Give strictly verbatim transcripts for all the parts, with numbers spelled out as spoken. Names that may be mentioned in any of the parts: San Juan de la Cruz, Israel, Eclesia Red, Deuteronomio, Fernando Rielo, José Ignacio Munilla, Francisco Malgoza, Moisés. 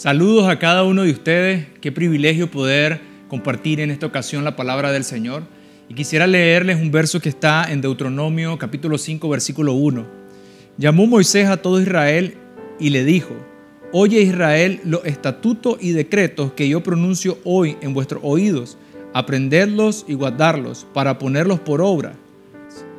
Saludos a cada uno de ustedes. Qué privilegio poder compartir en esta ocasión la palabra del Señor. Y quisiera leerles un verso que está en Deuteronomio capítulo cinco, versículo uno. Llamó Moisés a todo Israel y le dijo: Oye Israel, los estatutos y decretos que yo pronuncio hoy en vuestros oídos, aprendedlos y guardarlos para ponerlos por obra.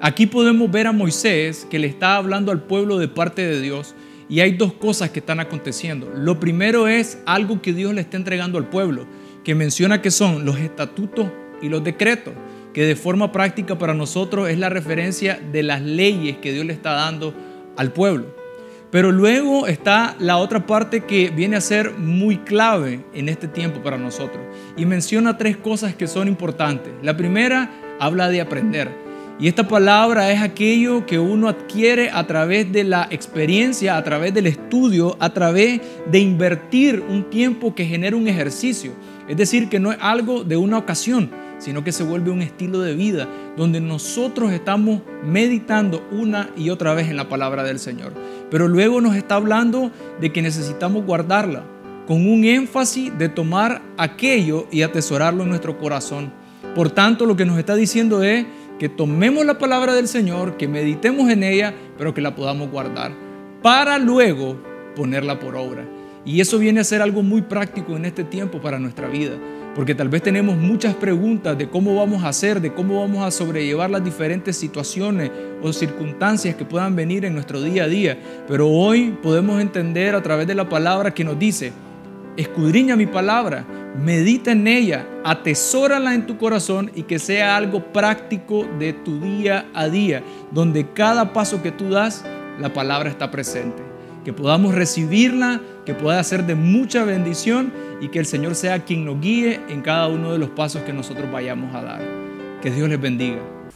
Aquí podemos ver a Moisés que le está hablando al pueblo de parte de Dios, y hay dos cosas que están aconteciendo. Lo primero es algo que Dios le está entregando al pueblo, que menciona que son los estatutos y los decretos, que de forma práctica para nosotros es la referencia de las leyes que Dios le está dando al pueblo. Pero luego está la otra parte que viene a ser muy clave en este tiempo para nosotros, y menciona tres cosas que son importantes. La primera habla de aprender, y esta palabra es aquello que uno adquiere a través de la experiencia, a través del estudio, a través de invertir un tiempo que genera un ejercicio. Es decir, que no es algo de una ocasión, sino que se vuelve un estilo de vida donde nosotros estamos meditando una y otra vez en la palabra del Señor. Pero luego nos está hablando de que necesitamos guardarla, con un énfasis de tomar aquello y atesorarlo en nuestro corazón. Por tanto, lo que nos está diciendo es que tomemos la palabra del Señor, que meditemos en ella, pero que la podamos guardar para luego ponerla por obra. Y eso viene a ser algo muy práctico en este tiempo para nuestra vida, porque tal vez tenemos muchas preguntas de cómo vamos a hacer, de cómo vamos a sobrellevar las diferentes situaciones o circunstancias que puedan venir en nuestro día a día. Pero hoy podemos entender a través de la palabra que nos dice: escudriña mi palabra, medita en ella, atesórala en tu corazón, y que sea algo práctico de tu día a día, donde cada paso que tú das, la palabra está presente. Que podamos recibirla, que pueda ser de mucha bendición, y que el Señor sea quien nos guíe en cada uno de los pasos que nosotros vayamos a dar. Que Dios les bendiga.